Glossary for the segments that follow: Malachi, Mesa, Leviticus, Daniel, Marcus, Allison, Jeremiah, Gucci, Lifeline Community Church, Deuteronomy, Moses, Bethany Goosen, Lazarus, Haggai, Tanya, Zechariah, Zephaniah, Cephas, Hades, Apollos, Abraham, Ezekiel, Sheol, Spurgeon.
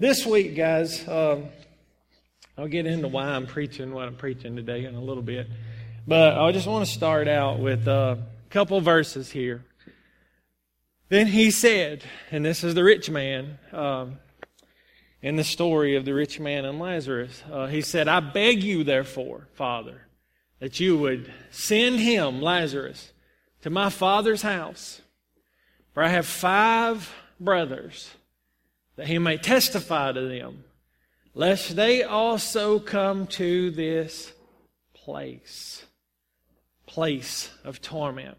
This week, guys, I'll get into why I'm preaching what I'm preaching today in a little bit. But I just want to start out with a couple verses here. Then he said, and this is the rich man, in the story of the rich man and Lazarus. He said, I beg you, therefore, Father, that you would send him, Lazarus, to my father's house, for I have 5 brothers, that he may testify to them, lest they also come to this place of torment.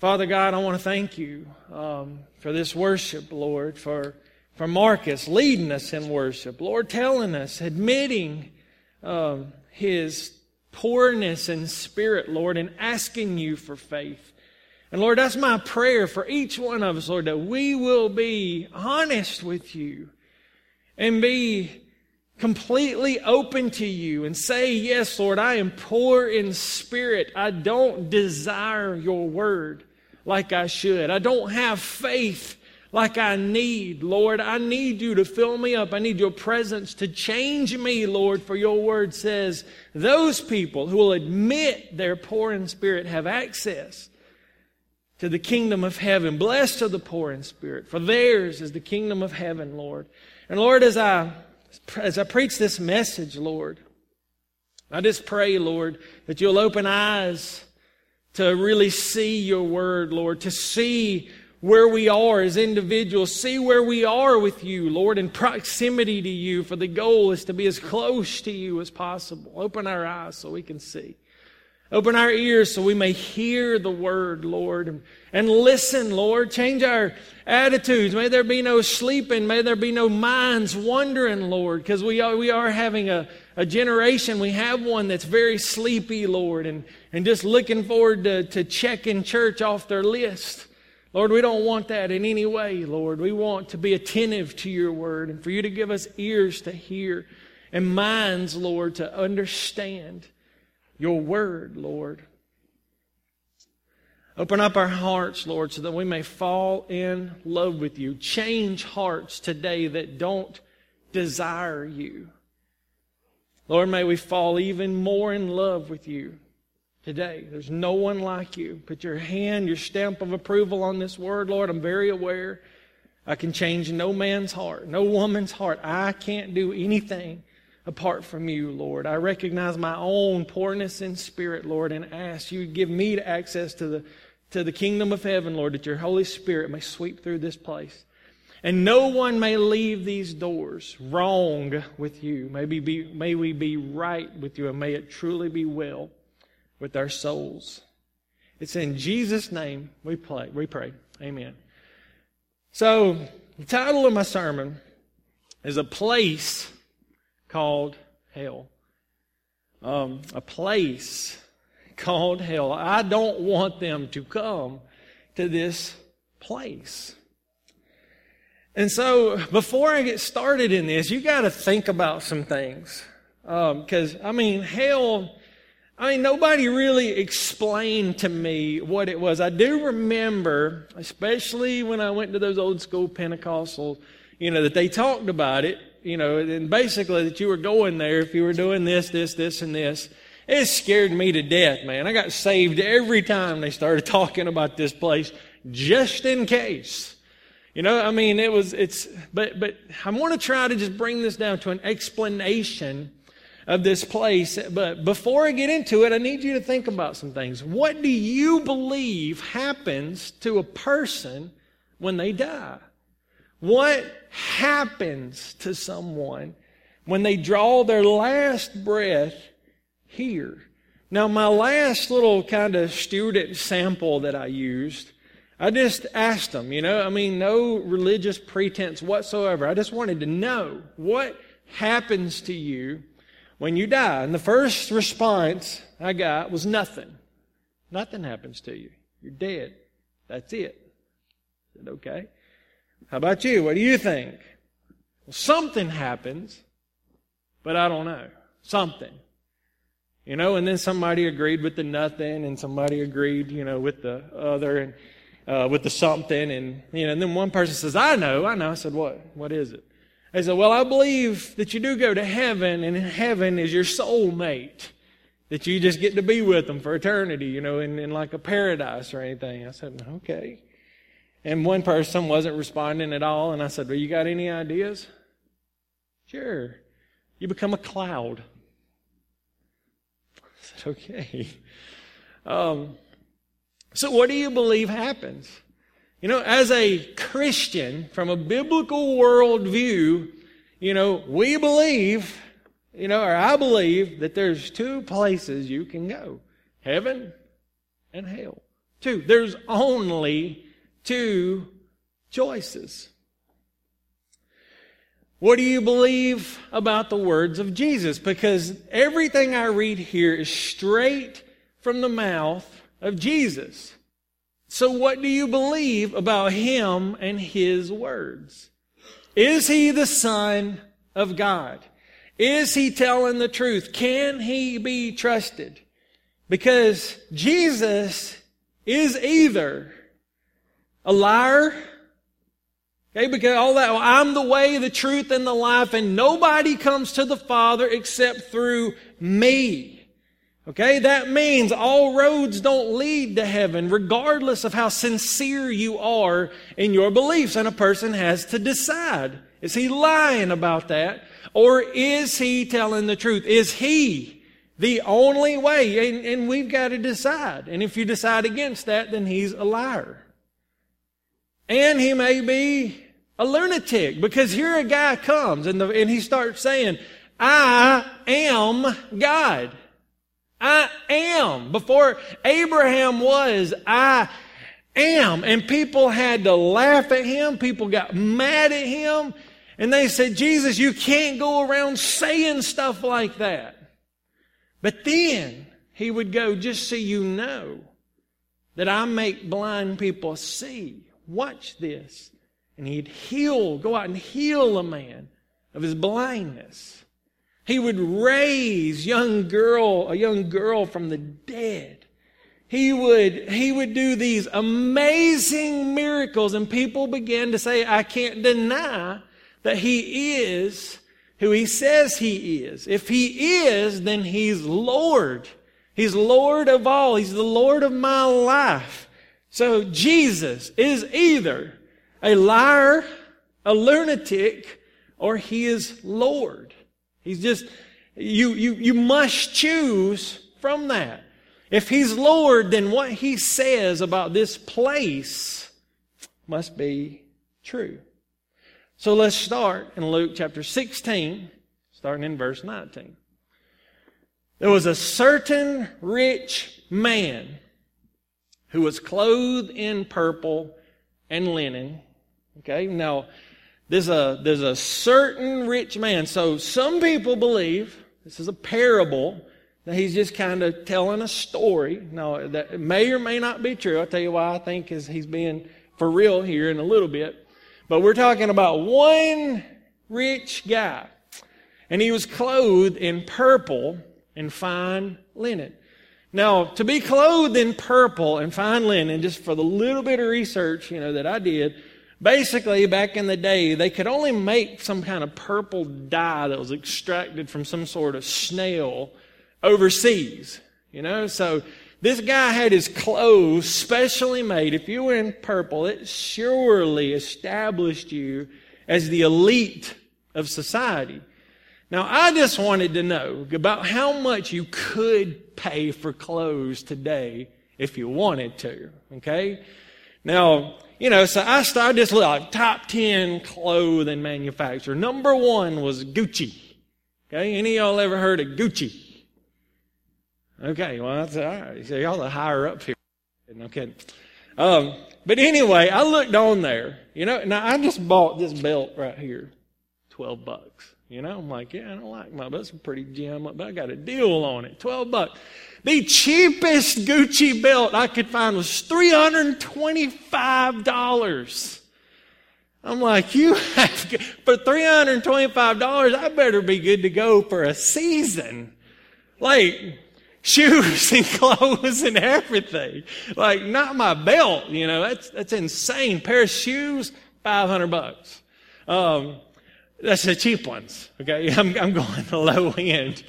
Father God, I want to thank you for this worship, Lord, for Marcus leading us in worship, Lord, telling us, admitting his poorness in spirit, Lord, and asking you for faith. And Lord, that's my prayer for each one of us, Lord, that we will be honest with you and be completely open to you and say, yes, Lord, I am poor in spirit. I don't desire your word like I should. I don't have faith like I need, Lord. I need you to fill me up. I need your presence to change me, Lord, for your word says those people who will admit they're poor in spirit have access to the kingdom of heaven. Blessed are the poor in spirit, for theirs is the kingdom of heaven, Lord. And Lord, as I preach this message, Lord, I just pray, Lord, that you'll open eyes to really see your word, Lord, to see where we are as individuals, see where we are with you, Lord, in proximity to you, for the goal is to be as close to you as possible. Open our eyes so we can see. Open our ears so we may hear the word, Lord, and listen, Lord. Change our attitudes. May there be no sleeping. May there be no minds wandering, Lord, because we are having a generation. We have one that's very sleepy, Lord, and just looking forward to checking church off their list. Lord, we don't want that in any way, Lord. We want to be attentive to your word and for you to give us ears to hear and minds, Lord, to understand your word, Lord. Open up our hearts, Lord, so that we may fall in love with you. Change hearts today that don't desire you. Lord, may we fall even more in love with you today. There's no one like you. Put your hand, your stamp of approval on this word, Lord. I'm very aware I can change no man's heart, no woman's heart. I can't do anything apart from you, Lord. I recognize my own poorness in spirit, Lord, and ask you to give me access to the kingdom of heaven, Lord, that your Holy Spirit may sweep through this place. And no one may leave these doors wrong with you. May we be right with you, and may it truly be well with our souls. It's in Jesus' name we pray. Amen. So, the title of my sermon is A Place Called Hell. A place called hell. I don't want them to come to this place. And so, before I get started in this, you got to think about some things. Because, hell, nobody really explained to me what it was. I do remember, especially when I went to those old school Pentecostals, that they talked about it. And basically that you were going there if you were doing this, and this. It scared me to death, man. I got saved every time they started talking about this place, just in case. But I want to try to just bring this down to an explanation of this place. But before I get into it, I need you to think about some things. What do you believe happens to a person when they die? What happens to someone when they draw their last breath here? Now, my last little kind of student sample that I used, I just asked them, no religious pretense whatsoever. I just wanted to know what happens to you when you die. And the first response I got was nothing. Nothing happens to you. You're dead. That's it. I said, okay. How about you? What do you think? Well, something happens, but I don't know. Something. And then somebody agreed with the nothing, and somebody agreed, with the other. And with the something, and you know. And then one person says, I know. I said, what is it? They said, well, I believe that you do go to heaven, and heaven is your soulmate, that you just get to be with them for eternity, you know, in like a paradise or anything. I said, okay. And one person wasn't responding at all, and I said, well, you got any ideas? Sure. You become a cloud. I said, okay. So what do you believe happens? You know, as a Christian, from a biblical worldview, you know, we believe, you know, or I believe that there's two places you can go, heaven and hell. Two. There's only two choices. What do you believe about the words of Jesus? Because everything I read here is straight from the mouth of Jesus. So what do you believe about Him and His words? Is He the Son of God? Is He telling the truth? Can He be trusted? Because Jesus is either a liar, okay, because all that, well, I'm the way, the truth, and the life, and nobody comes to the Father except through me. Okay, that means all roads don't lead to heaven, regardless of how sincere you are in your beliefs. And a person has to decide, is he lying about that? Or is he telling the truth? Is he the only way? And we've got to decide. And if you decide against that, then he's a liar. And he may be a lunatic, because here a guy comes and he starts saying, I am God. I am. Before Abraham was, I am. And people had to laugh at him. People got mad at him. And they said, Jesus, you can't go around saying stuff like that. But then he would go, just so you know, that I make blind people see. Watch this. And he'd go out and heal a man of his blindness. He would raise a young girl from the dead. He would do these amazing miracles, and people began to say, I can't deny that He is who He says He is. If He is, then He's Lord. He's Lord of all. He's the Lord of my life. So Jesus is either a liar, a lunatic, or He is Lord. He's just, you must choose from that. If He's Lord, then what He says about this place must be true. So let's start in Luke chapter 16, starting in verse 19. There was a certain rich man who was clothed in purple and linen. Okay, now, there's a certain rich man. So some people believe this is a parable, that he's just kind of telling a story. Now, that may or may not be true. I'll tell you why I think is he's being for real here in a little bit. But we're talking about one rich guy. And he was clothed in purple and fine linen. Now, to be clothed in purple and fine linen, just for the little bit of research, you know, that I did, basically, back in the day, they could only make some kind of purple dye that was extracted from some sort of snail overseas, you know? So this guy had his clothes specially made. If you were in purple, it surely established you as the elite of society. Now, I just wanted to know about how much you could pay for clothes today if you wanted to, okay? Now, you know, so I started this little top 10 clothing manufacturer. Number one was Gucci. Okay, any of y'all ever heard of Gucci? Okay, well, that's all right. So y'all are higher up here. No kidding. But anyway, I looked on there. You know, now I just bought this belt right here, $12. You know, I'm like, yeah, I don't like my belt. It's a pretty gem, but I got a deal on it, $12. The cheapest Gucci belt I could find was $325. I'm like, for $325, I better be good to go for a season. Like, shoes and clothes and everything. Like, not my belt, you know, that's insane. Pair of shoes, $500. That's the cheap ones, okay? I'm going to low end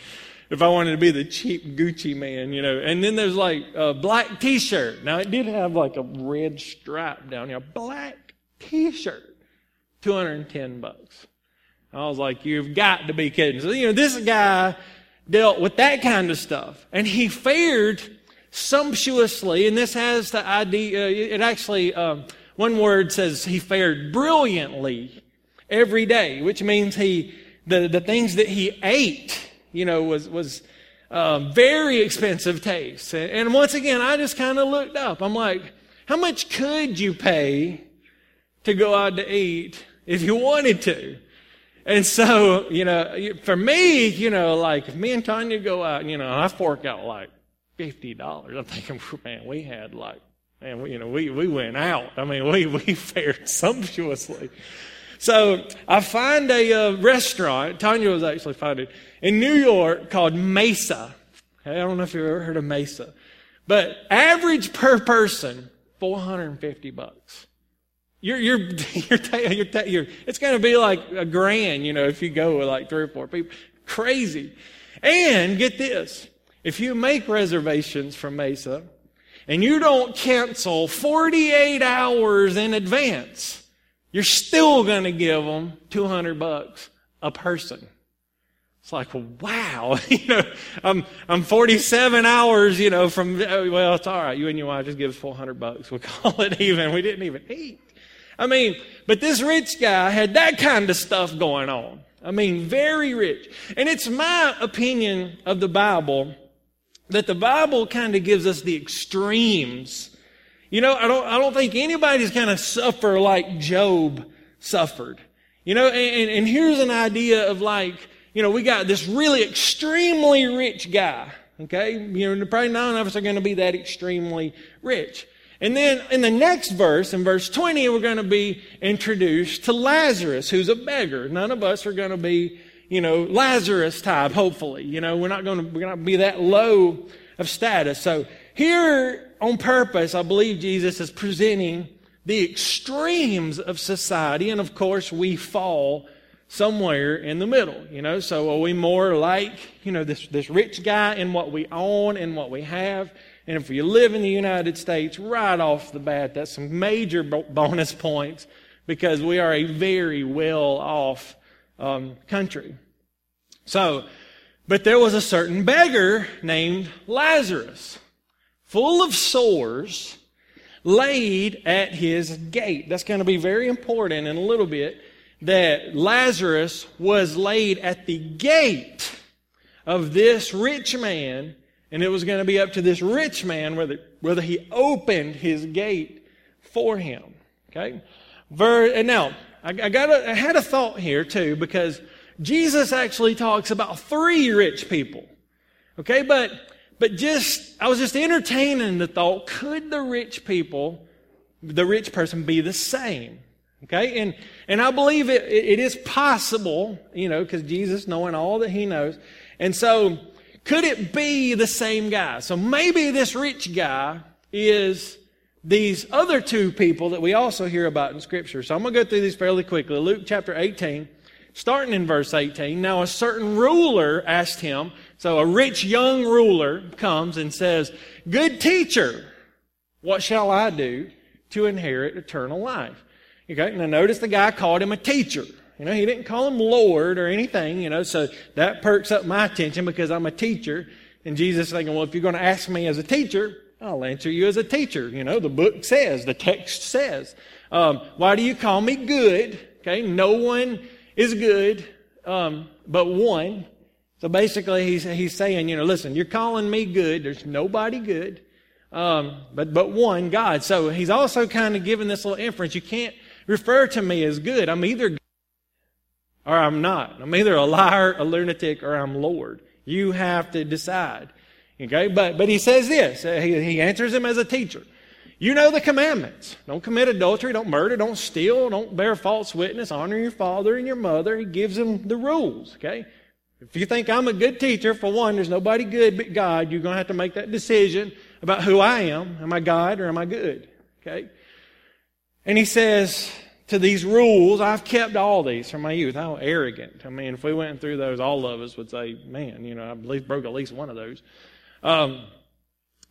if I wanted to be the cheap Gucci man, you know. And then there's like a black t-shirt. Now, it did have like a red stripe down here. Black t-shirt, $210. I was like, you've got to be kidding. So, you know, this guy dealt with that kind of stuff. And he fared sumptuously, and this has the idea, it actually, one word says he fared brilliantly every day, which means the things that he ate, you know, was very expensive tastes. And once again, I just kind of looked up. I'm like, how much could you pay to go out to eat if you wanted to? And so, you know, for me, you know, like if me and Tanya go out, you know, I fork out like $50. I'm thinking, man, we had like, man, you know, we went out. I mean, we fared sumptuously. So I find a restaurant, Tanya was actually founded, in New York called Mesa. I don't know if you've ever heard of Mesa. But average per person, $450. It's going to be like $1,000, you know, if you go with like 3 or 4 people. Crazy. And get this, if you make reservations from Mesa and you don't cancel 48 hours in advance, you're still going to give them $200 a person. It's like, wow, you know, I'm 47 hours, you know, from, well, it's all right. You and your wife just give us $400. We'll call it even. We didn't even eat. I mean, but this rich guy had that kind of stuff going on. I mean, very rich. And it's my opinion of the Bible that the Bible kind of gives us the extremes. You know, I don't think anybody's going to suffer like Job suffered. You know, and here's an idea of like, you know, we got this really extremely rich guy, okay? You know, probably none of us are going to be that extremely rich. And then in the next verse, in verse 20, we're going to be introduced to Lazarus, who's a beggar. None of us are going to be, you know, Lazarus type, hopefully. You know, we're not going to be that low of status. So here, on purpose, I believe Jesus is presenting the extremes of society, and of course we fall somewhere in the middle, you know. So are we more like, you know, this rich guy in what we own and what we have? And if you live in the United States, right off the bat, that's some major bonus points because we are a very well-off country. So, but there was a certain beggar named Lazarus, full of sores, laid at his gate. That's going to be very important in a little bit, that Lazarus was laid at the gate of this rich man, and it was going to be up to this rich man whether he opened his gate for him. Okay? And now, I had a thought here too, because Jesus actually talks about 3 rich people. Okay, But I was just entertaining the thought, could the rich person be the same? Okay? And I believe it is possible, you know, because Jesus knowing all that he knows. And so, could it be the same guy? So maybe this rich guy is these other 2 people that we also hear about in Scripture. So I'm going to go through these fairly quickly. Luke chapter 18, starting in verse 18. Now a certain ruler asked him, so a rich young ruler comes and says, "Good teacher, what shall I do to inherit eternal life?" Okay, now notice the guy called him a teacher. You know, he didn't call him Lord or anything, you know, so that perks up my attention because I'm a teacher. And Jesus is thinking, well, if you're going to ask me as a teacher, I'll answer you as a teacher. You know, the book says, the text says. Why do you call me good? Okay, no one is good but one. So basically, he's saying, you know, listen, you're calling me good. There's nobody good, but one God. So he's also kind of giving this little inference. You can't refer to me as good. I'm either good or I'm not. I'm either a liar, a lunatic, or I'm Lord. You have to decide. Okay? But he says this. He answers him as a teacher. You know the commandments. Don't commit adultery. Don't murder. Don't steal. Don't bear false witness. Honor your father and your mother. He gives him the rules. Okay? If you think I'm a good teacher, for one, there's nobody good but God. You're going to have to make that decision about who I am. Am I God or am I good? Okay? And he says, to these rules, I've kept all these from my youth. How arrogant. I mean, if we went through those, all of us would say, man, you know, I broke at least one of those.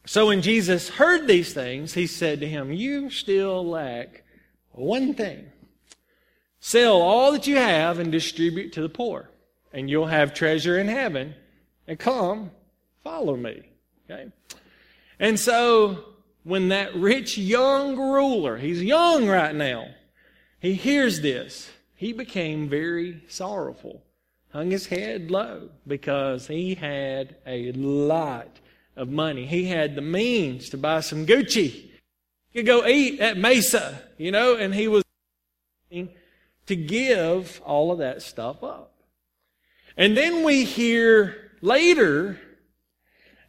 So when Jesus heard these things, he said to him, you still lack one thing. Sell all that you have and distribute to the poor, and you'll have treasure in heaven, and come, follow me. Okay? And so when that rich young ruler, he's young right now, he hears this, he became very sorrowful, hung his head low because he had a lot of money. He had the means to buy some Gucci. He could go eat at Mesa, you know, and he was to give all of that stuff up. And then we hear later,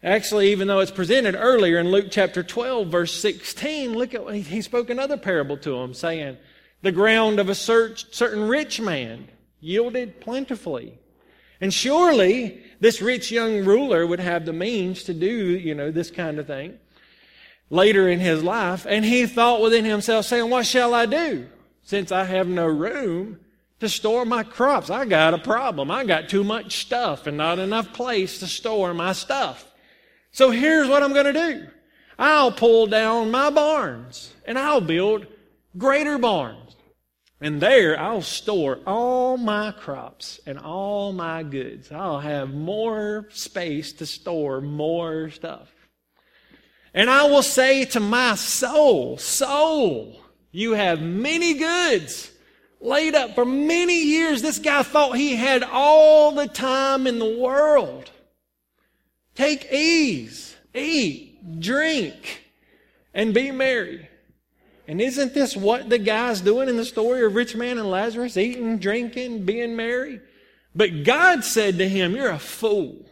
actually, even though it's presented earlier in Luke chapter 12, verse 16, look at he spoke another parable to him, saying, the ground of a certain rich man yielded plentifully. And surely this rich young ruler would have the means to do, you know, this kind of thing later in his life. And he thought within himself, saying, what shall I do, since I have no room to store my crops? I got a problem. I got too much stuff and not enough place to store my stuff. So here's what I'm going to do. I'll pull down my barns and I'll build greater barns. And there I'll store all my crops and all my goods. I'll have more space to store more stuff. And I will say to my soul, soul, you have many goods laid up for many years. This guy thought he had all the time in the world. Take ease, eat, drink, and be merry. And isn't this what the guy's doing in the story of rich man and Lazarus? Eating, drinking, being merry. But God said to him, you're a fool.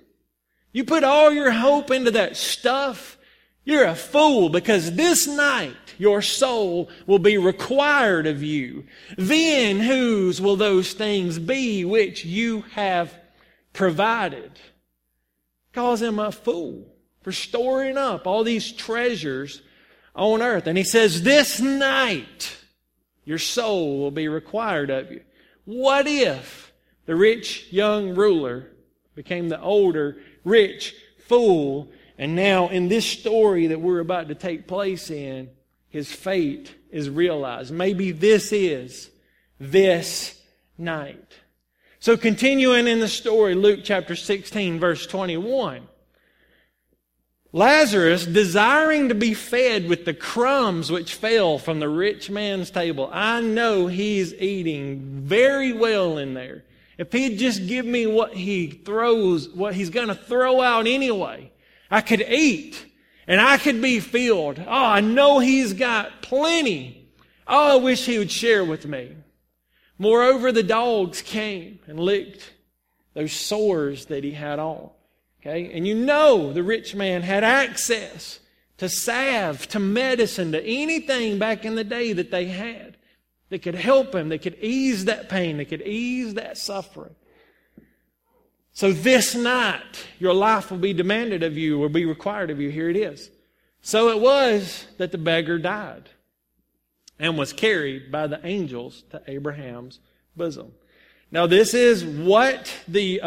You put all your hope into that stuff. You're a fool, because this night your soul will be required of you. Then whose will those things be which you have provided? Calls him a fool for storing up all these treasures on earth. And he says, this night your soul will be required of you. What if the rich young ruler became the older rich fool, and now in this story that we're about to take place in, his fate is realized? Maybe this is this night. So continuing in the story, Luke chapter 16, verse 21. Lazarus, desiring to be fed with the crumbs which fell from the rich man's table. I know he's eating very well in there. If he'd just give me what he's going to throw out anyway, I could eat and I could be filled. Oh, I know he's got plenty. Oh, I wish he would share with me. Moreover, the dogs came and licked those sores that he had on. Okay, and you know the rich man had access to salve, to medicine, to anything back in the day that they had that could help him, that could ease that pain, that could ease that suffering. So this night, your life will be demanded of you, will be required of you. Here it is. So it was that the beggar died and was carried by the angels to Abraham's bosom. Now, this is what the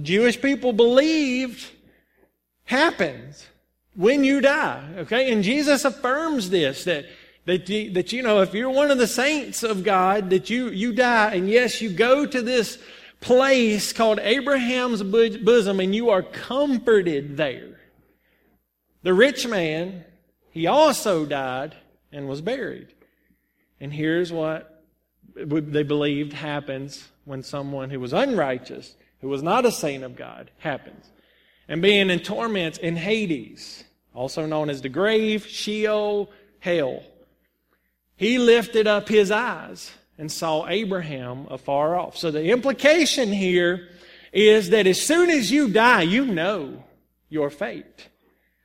Jewish people believed happens when you die, okay? And Jesus affirms this, that you know, if you're one of the saints of God, that you die, and yes, you go to this place called Abraham's bosom, and you are comforted there. The rich man, he also died and was buried. And here's what they believed happens when someone who was unrighteous, who was not a saint of God, happens. And being in torments in Hades, also known as the grave, Sheol, hell. He lifted up his eyes and saw Abraham afar off. So the implication here is that as soon as you die, you know your fate.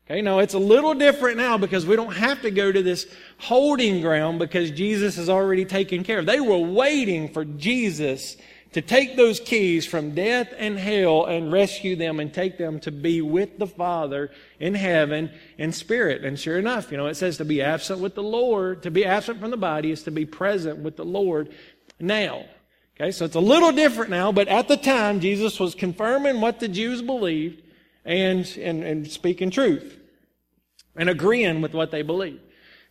Okay, now it's a little different now because we don't have to go to this holding ground because Jesus is already taken care of. They were waiting for Jesus to take those keys from death and hell and rescue them and take them to be with the Father in heaven in spirit. And sure enough, you know, it says to be absent with the Lord, to be absent from the body is to be present with the Lord now. Okay, so it's a little different now, but at the time, Jesus was confirming what the Jews believed and speaking truth and agreeing with what they believed.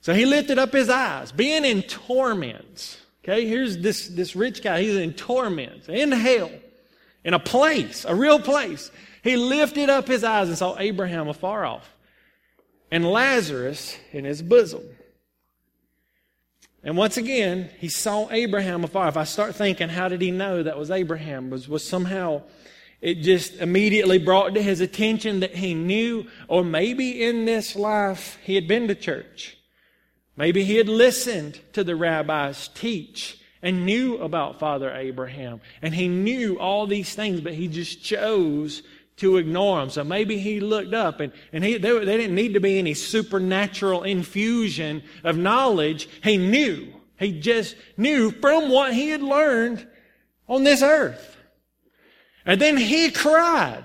So he lifted up his eyes, being in torments. Okay, here's this rich guy. He's in torments, in hell, in a place, a real place. He lifted up his eyes and saw Abraham afar off and Lazarus in his bosom. And once again, he saw Abraham afar off. I start thinking, how did he know that was Abraham? Was somehow it just immediately brought to his attention that he knew, or maybe in this life he had been to church. Maybe he had listened to the rabbis teach and knew about Father Abraham. And he knew all these things, but he just chose to ignore them. So maybe he looked up, and they didn't need to be any supernatural infusion of knowledge. He knew. He just knew from what he had learned on this earth. And then he cried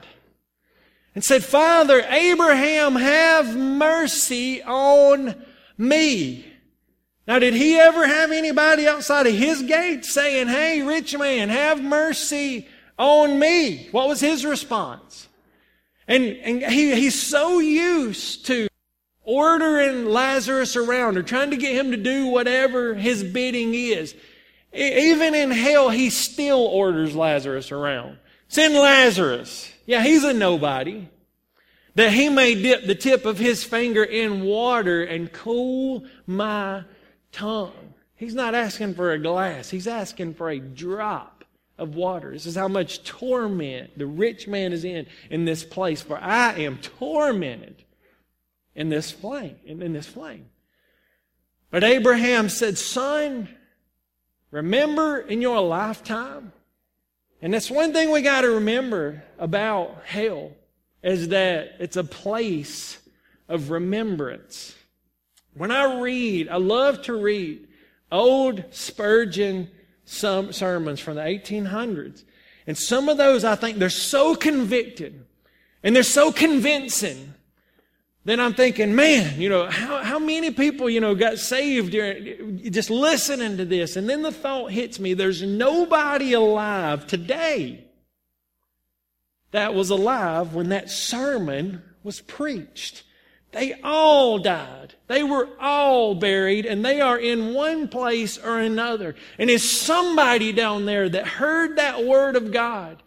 and said, "Father Abraham, have mercy on me." Now, did he ever have anybody outside of his gate saying, "Hey, rich man, have mercy on me"? What was his response? And he's so used to ordering Lazarus around or trying to get him to do whatever his bidding is. Even in hell, he still orders Lazarus around. Send Lazarus. Yeah, he's a nobody. That he may dip the tip of his finger in water and cool my tongue. He's not asking for a glass. He's asking for a drop of water. This is how much torment the rich man is in this place. For I am tormented in this flame. But Abraham said, "Son, remember in your lifetime." And that's one thing we got to remember about hell, is that it's a place of remembrance. When I love to read old Spurgeon sermons from the 1800s. And some of those, I think, they're so convicted and they're so convincing. Then I'm thinking, man, you know, how many people, you know, got saved during just listening to this? And then the thought hits me, there's nobody alive today that was alive when that sermon was preached. They all died. They were all buried, and they are in one place or another. And it's somebody down there that heard that word of God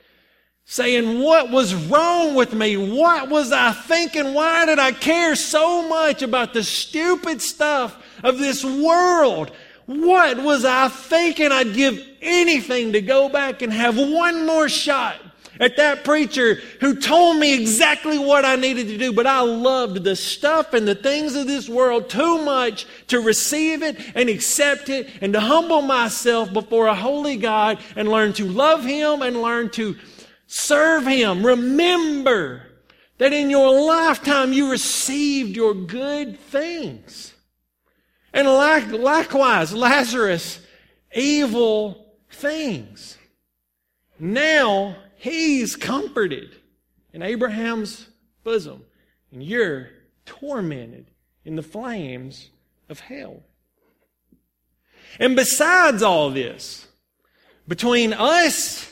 saying, "What was wrong with me? What was I thinking? Why did I care so much about the stupid stuff of this world? What was I thinking? I'd give anything to go back and have one more shot at that preacher who told me exactly what I needed to do, but I loved the stuff and the things of this world too much to receive it and accept it and to humble myself before a holy God and learn to love Him and learn to serve Him." Remember that in your lifetime you received your good things. And likewise, Lazarus, evil things. Now, he's comforted in Abraham's bosom, and you're tormented in the flames of hell. And besides all this, between us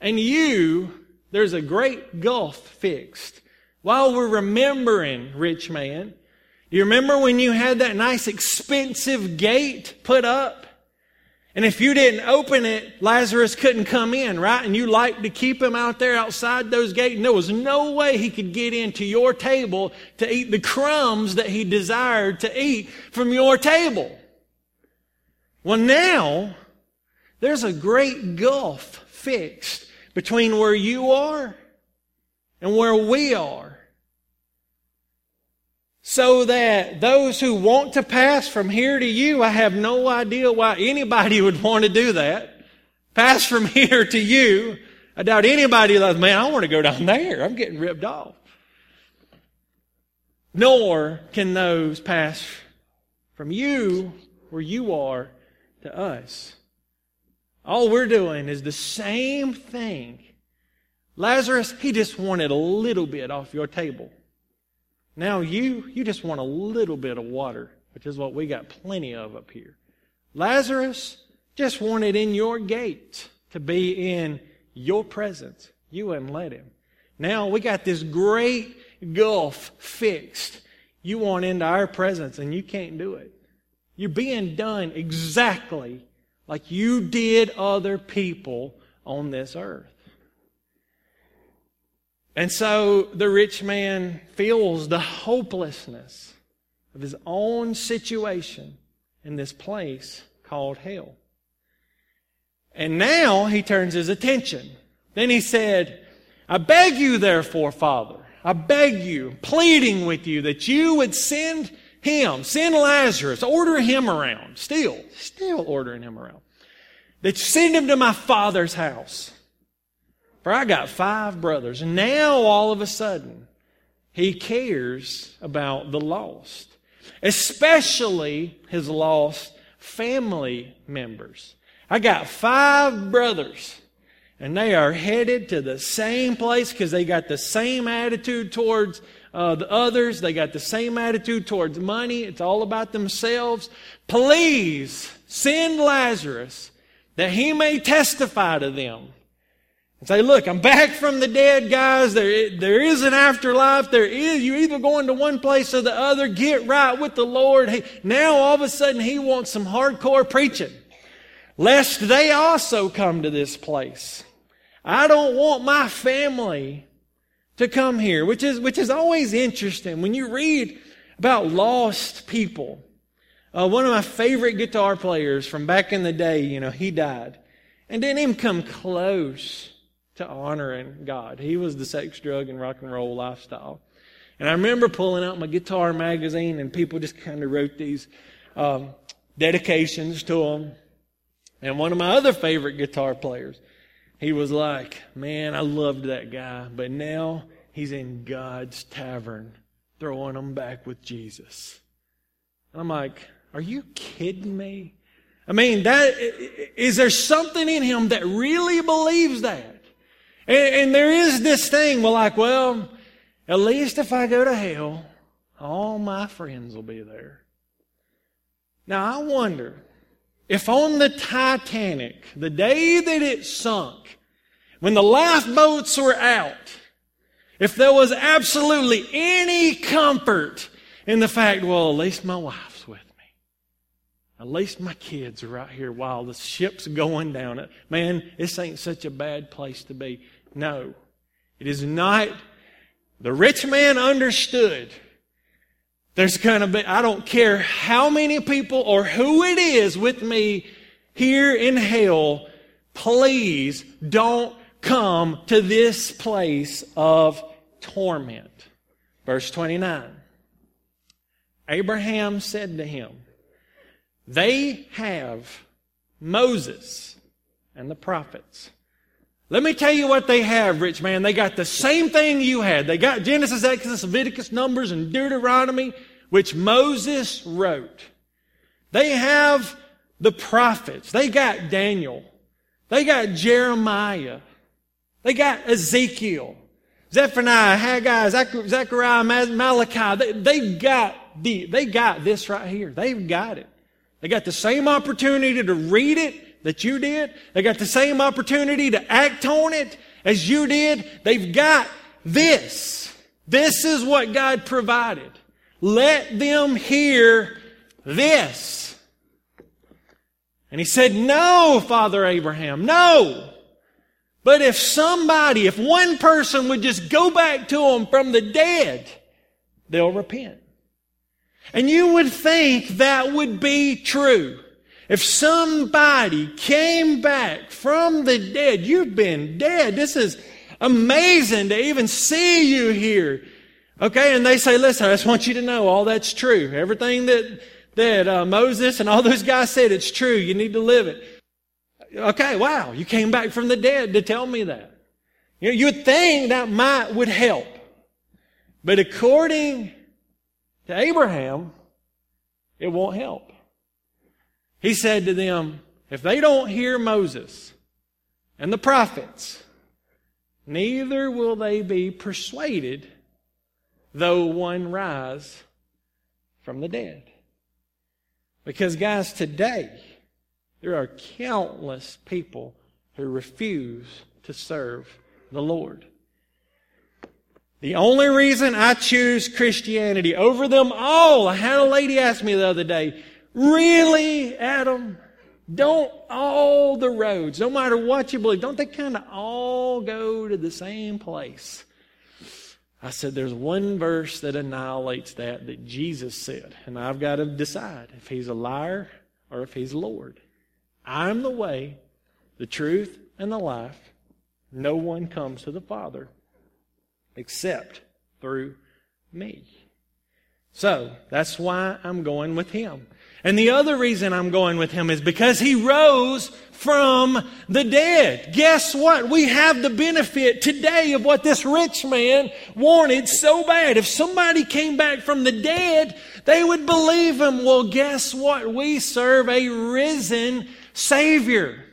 and you, there's a great gulf fixed. While we're remembering, rich man, you remember when you had that nice expensive gate put up? And if you didn't open it, Lazarus couldn't come in, right? And you liked to keep him out there outside those gates. And there was no way he could get into your table to eat the crumbs that he desired to eat from your table. Well, now, there's a great gulf fixed between where you are and where we are, so that those who want to pass from here to you, I have no idea why anybody would want to do that. Pass from here to you. I doubt anybody like, man, I want to go down there. I'm getting ripped off. Nor can those pass from you where you are to us. All we're doing is the same thing. Lazarus, he just wanted a little bit off your table. Now you just want a little bit of water, which is what we got plenty of up here. Lazarus just wanted in your gate to be in your presence. You wouldn't let him. Now we got this great gulf fixed. You want into our presence and you can't do it. You're being done exactly like you did other people on this earth. And so the rich man feels the hopelessness of his own situation in this place called hell. And now he turns his attention. Then he said, I beg you therefore, Father, I beg you, pleading with you that you would send him, send Lazarus, order him around, still ordering him around, that you send him to my father's house. For I got 5 brothers. And now all of a sudden, he cares about the lost, especially his lost family members. I got 5 brothers, and they are headed to the same place because they got the same attitude towards the others. They got the same attitude towards money. It's all about themselves. Please send Lazarus that he may testify to them. And say, look, I'm back from the dead, guys. There is an afterlife. There is. You're either going to one place or the other. Get right with the Lord. Hey, now all of a sudden he wants some hardcore preaching. Lest they also come to this place. I don't want my family to come here. Which is always interesting. When you read about lost people. One of my favorite guitar players from back in the day, he died. And didn't even come close to honoring God. He was the sex, drug, and rock and roll lifestyle. And I remember pulling out my guitar magazine and people just kind of wrote these dedications to him. And one of my other favorite guitar players, he was like, man, I loved that guy, but now he's in God's tavern throwing him back with Jesus. And I'm like, are you kidding me? I mean, is there something in him that really believes that? And there is this thing, at least if I go to hell, all my friends will be there. Now, I wonder if on the Titanic, the day that it sunk, when the lifeboats were out, if there was absolutely any comfort in the fact, at least my wife's with me. At least my kids are right here while the ship's going down. Man, this ain't such a bad place to be. No, it is not. The rich man understood. There's going to be, I don't care how many people or who it is with me here in hell, please don't come to this place of torment. Verse 29. Abraham said to him, they have Moses and the prophets. Let me tell you what they have, rich man. They got the same thing you had. They got Genesis, Exodus, Leviticus, Numbers, and Deuteronomy, which Moses wrote. They have the prophets. They got Daniel. They got Jeremiah. They got Ezekiel, Zephaniah, Haggai, Zechariah, Malachi. They got this right here. They've got it. They got the same opportunity to read it that you did. They got the same opportunity to act on it as you did. They've got this. This is what God provided. Let them hear this. And he said, no, Father Abraham, no. But if one person would just go back to them from the dead, they'll repent. And you would think that would be true. If somebody came back from the dead, you've been dead. This is amazing to even see you here. Okay, and they say, listen, I just want you to know all that's true. Everything that Moses and all those guys said, it's true. You need to live it. Okay, wow, you came back from the dead to tell me that. You would think that would help. But according to Abraham, it won't help. He said to them, If they don't hear Moses and the prophets, neither will they be persuaded, though one rise from the dead. Because, guys, today, there are countless people who refuse to serve the Lord. The only reason I choose Christianity over them all, I had a lady ask me the other day, really, Adam, don't all the roads, no matter what you believe, don't they kind of all go to the same place? I said, there's one verse that annihilates that Jesus said, and I've got to decide if he's a liar or if he's Lord. I'm the way, the truth, and the life. No one comes to the Father except through me. So, that's why I'm going with him. And the other reason I'm going with him is because he rose from the dead. Guess what? We have the benefit today of what this rich man wanted so bad. If somebody came back from the dead, they would believe him. Well, guess what? We serve a risen Savior.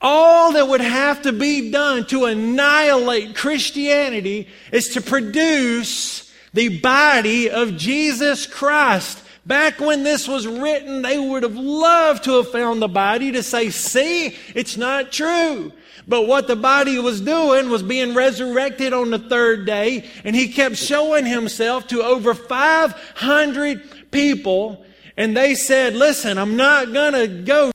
All that would have to be done to annihilate Christianity is to produce the body of Jesus Christ. Back when this was written, they would have loved to have found the body to say, see, it's not true. But what the body was doing was being resurrected on the third day, and he kept showing himself to over 500 people, and they said, listen, I'm not going to go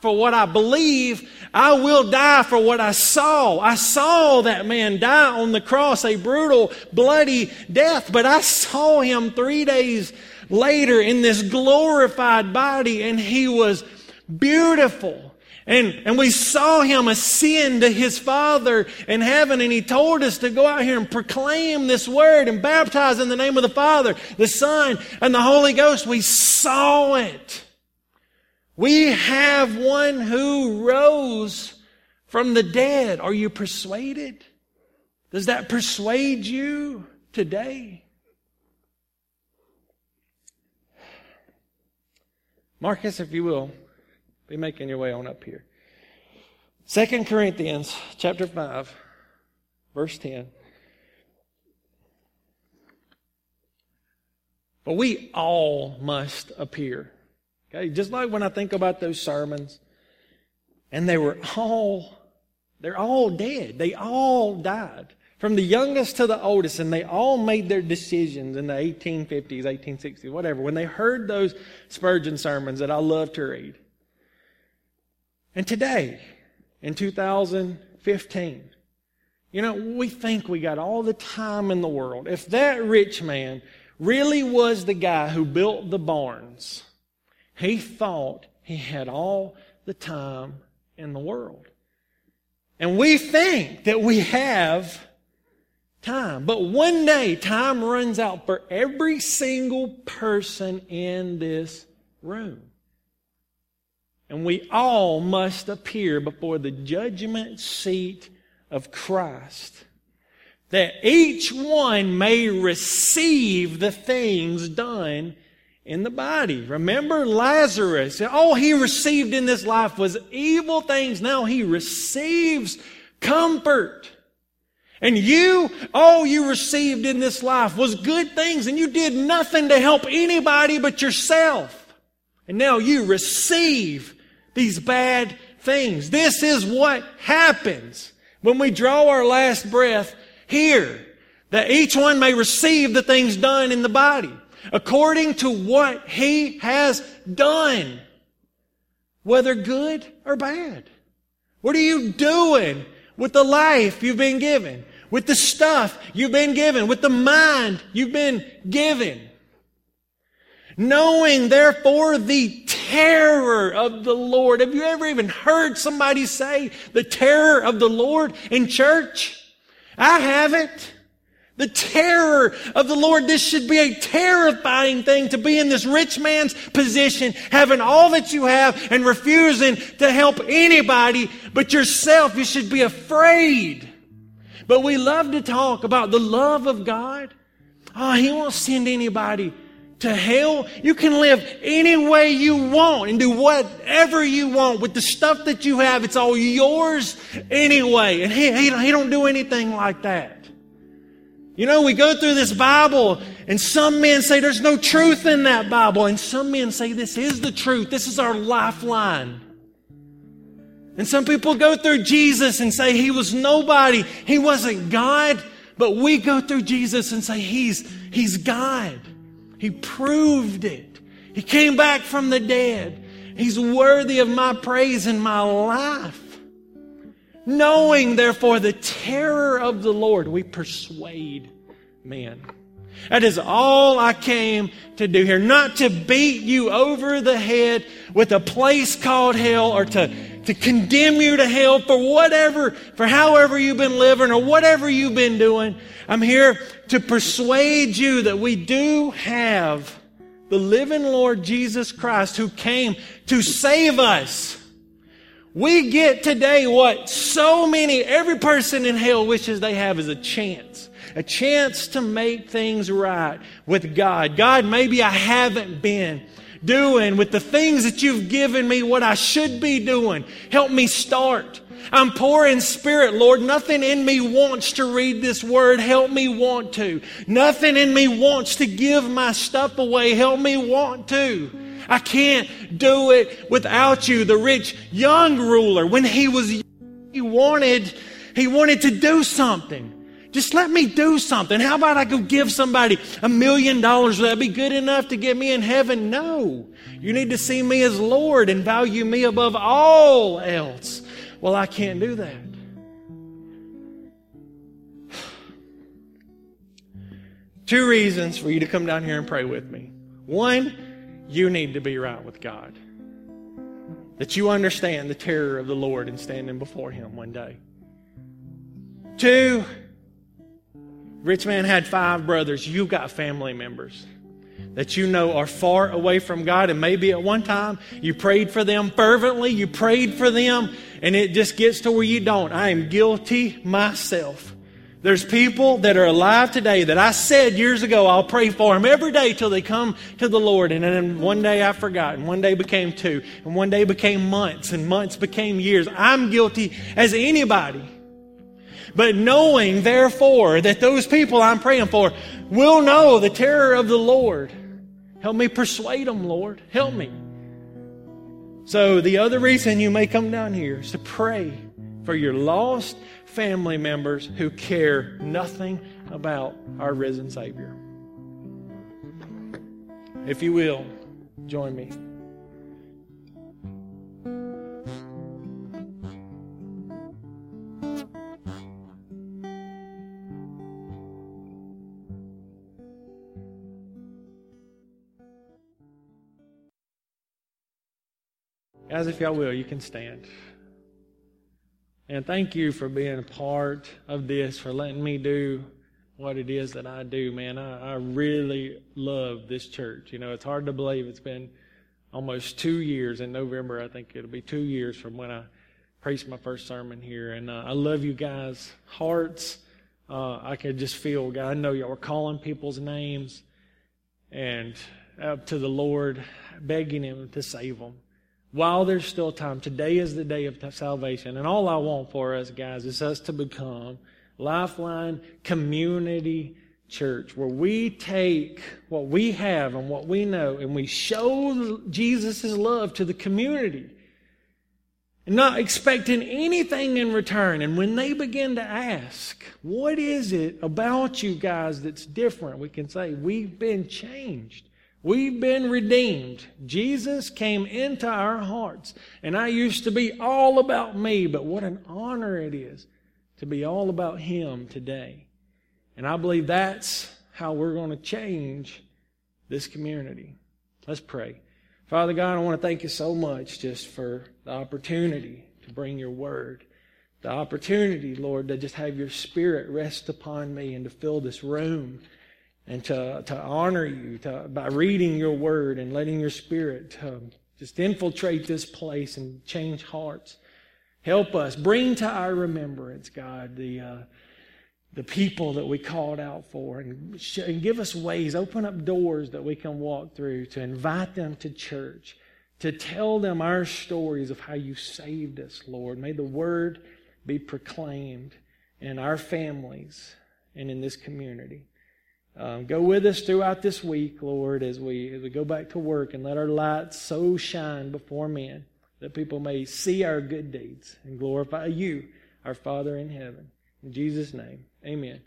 for what I believe. I will die for what I saw. I saw that man die on the cross, a brutal, bloody death, but I saw him 3 days later in this glorified body, and he was beautiful. And we saw him ascend to his Father in heaven, and he told us to go out here and proclaim this word and baptize in the name of the Father, the Son, and the Holy Ghost. We saw it. We have one who rose from the dead. Are you persuaded? Does that persuade you today? Marcus, if you will, be making your way on up here. 2 Corinthians chapter 5, verse 10. But we all must appear. Okay, just like when I think about those sermons, and they're all dead. They all died. From the youngest to the oldest, and they all made their decisions in the 1850s, 1860s, whatever, when they heard those Spurgeon sermons that I love to read. And today, in 2015, we think we got all the time in the world. If that rich man really was the guy who built the barns, he thought he had all the time in the world. And we think that we have time. But one day, time runs out for every single person in this room. And we all must appear before the judgment seat of Christ, that each one may receive the things done in the body. Remember Lazarus. All he received in this life was evil things. Now he receives comfort. And you, all you received in this life was good things, and you did nothing to help anybody but yourself. And now you receive these bad things. This is what happens when we draw our last breath here, that each one may receive the things done in the body according to what he has done, whether good or bad. What are you doing with the life you've been given? With the stuff you've been given, with the mind you've been given. Knowing, therefore, the terror of the Lord. Have you ever even heard somebody say the terror of the Lord in church? I haven't. The terror of the Lord. This should be a terrifying thing, to be in this rich man's position, having all that you have and refusing to help anybody but yourself. You should be afraid. But we love to talk about the love of God. Oh, he won't send anybody to hell. You can live any way you want and do whatever you want with the stuff that you have. It's all yours anyway. And he don't do anything like that. You know, we go through this Bible and some men say there's no truth in that Bible. And some men say this is the truth. This is our lifeline. And some people go through Jesus and say he was nobody. He wasn't God. But we go through Jesus and say he's God. He proved it. He came back from the dead. He's worthy of my praise in my life. Knowing, therefore, the terror of the Lord, we persuade men. That is all I came to do here. Not to beat you over the head with a place called hell or to condemn you to hell for whatever, for however you've been living or whatever you've been doing. I'm here to persuade you that we do have the living Lord Jesus Christ who came to save us. We get today what so many, every person in hell wishes they have is a chance to make things right with God. God, maybe I haven't been doing with the things that you've given me what I should be doing. Help me start. I'm poor in spirit, Lord. Nothing in me wants to read this word. Help me want to. Nothing in me wants to give my stuff away. Help me want to. I can't do it without you. The rich young ruler, when he was young, he wanted to do something. Just let me do something. How about I go give somebody $1 million? Would that be good enough to get me in heaven? No. You need to see me as Lord and value me above all else. Well, I can't do that. Two reasons for you to come down here and pray with me. One, you need to be right with God. That you understand the terror of the Lord and standing before Him one day. Two, rich man had 5 brothers. You've got family members that you know are far away from God. And maybe at one time you prayed for them fervently. You prayed for them. And it just gets to where you don't. I am guilty myself. There's people that are alive today that I said years ago, I'll pray for them every day till they come to the Lord. And then one day I forgot. And one day became 2. And one day became months. And months became years. I'm guilty as anybody. But knowing, therefore, that those people I'm praying for will know the terror of the Lord. Help me persuade them, Lord. Help me. So the other reason you may come down here is to pray for your lost family members who care nothing about our risen Savior. If you will, join me. Guys, if y'all will, you can stand. And thank you for being a part of this, for letting me do what it is that I do, man. I really love this church. You know, it's hard to believe it's been almost 2 years. In November, I think it'll be 2 years from when I preached my first sermon here. And I love you guys' hearts. I could just feel, God, I know y'all were calling people's names and up to the Lord, begging Him to save them. While there's still time, today is the day of salvation. And all I want for us, guys, is us to become Lifeline Community Church, where we take what we have and what we know and we show Jesus' love to the community, not expecting anything in return. And when they begin to ask, what is it about you guys that's different? We can say, we've been changed. We've been redeemed. Jesus came into our hearts. And I used to be all about me, but what an honor it is to be all about Him today. And I believe that's how we're going to change this community. Let's pray. Father God, I want to thank You so much just for the opportunity to bring Your Word. The opportunity, Lord, to just have Your Spirit rest upon me and to fill this room. And to honor You by reading Your Word and letting Your Spirit just infiltrate this place and change hearts. Help us. Bring to our remembrance, God, the the people that we called out for, and give us ways, open up doors that we can walk through to invite them to church, to tell them our stories of how you saved us, Lord. May the word be proclaimed in our families and in this community. Go with us throughout this week, Lord, as we go back to work, and let our light so shine before men that people may see our good deeds and glorify you, our Father in heaven. In Jesus' name, amen.